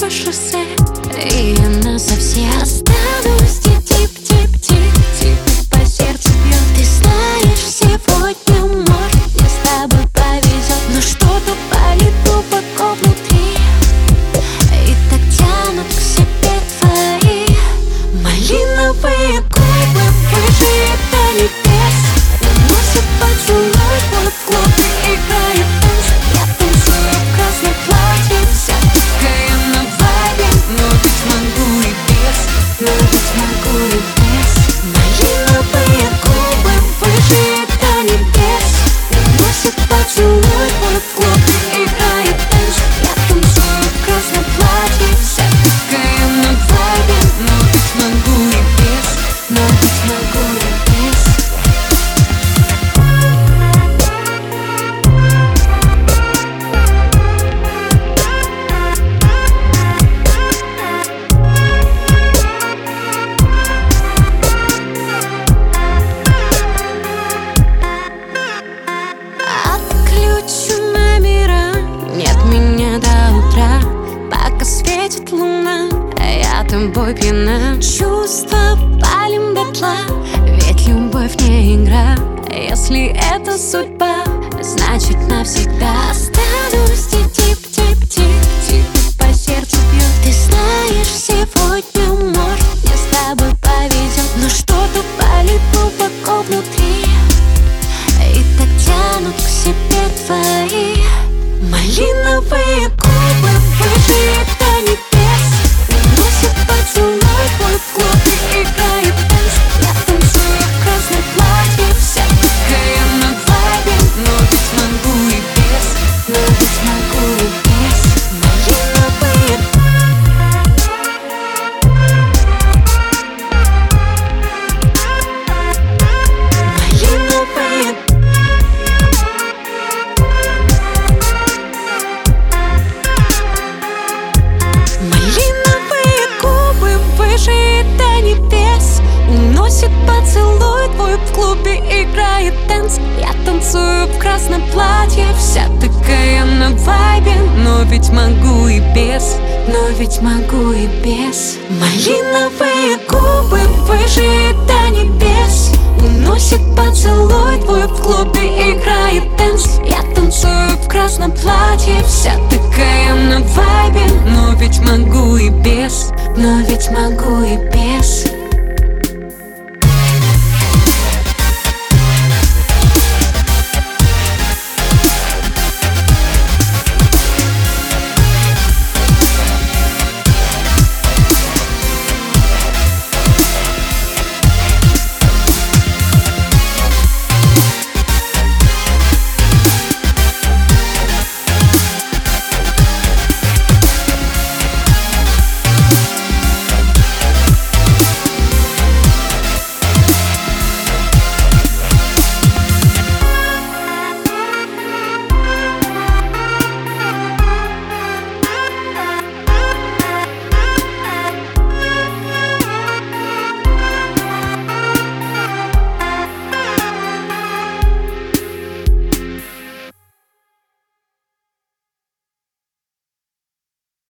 по шоссе, и она совсем останусь. Тип-тип-тип-тип по сердцу бьет. Ты знаешь, сегодня может мне с тобой повезет, но что-то болит глубоко внутри и так тянут к себе твои малиновые губы. Выше до небес, наносят поцелуй под клубы, играет танцы. Я танцую в красной платьице, такая на вайбе, но ведь могу и без, но ведь могу и без. Малиновые губы, выше до небес, наносят поцелуй под клубы, играет танцы. Я танцую в красной платьице, такая на вайбе, но ведь могу и без, но ведь могу и без. Отключу номера, нет меня до утра, пока светит луна, я тобой пьяна. Чувства палим дотла, ведь любовь не игра. Если это судьба, значит навсегда останусь. Тип-тип-тип-тип по сердцу бьет. Ты знаешь, сегодня может мне с тобой повезет, но что-то болит глубоко внутри и так тянут к себе твои малиновые губы. Выше до небес, наносят поцелуй твой в клуб, играет танц. Я танцую в красной платьице, такая на вайбе, но ведь могу и без, но ведь могу и без. Малиновые губы. Малиновые губы. Малиновые губы, выше до небес, уносит поцелуй твой в клубе, играет танц. Я танцую в красном платье, вся такая на вайбе, но ведь могу и без, но ведь могу и без. Малиновые губы, выше до небес, уносит поцелуй твой в клубе, играет танц. Я танцую в красном платье, вся такая на вайбе, но ведь могу и без, но ведь могу и без.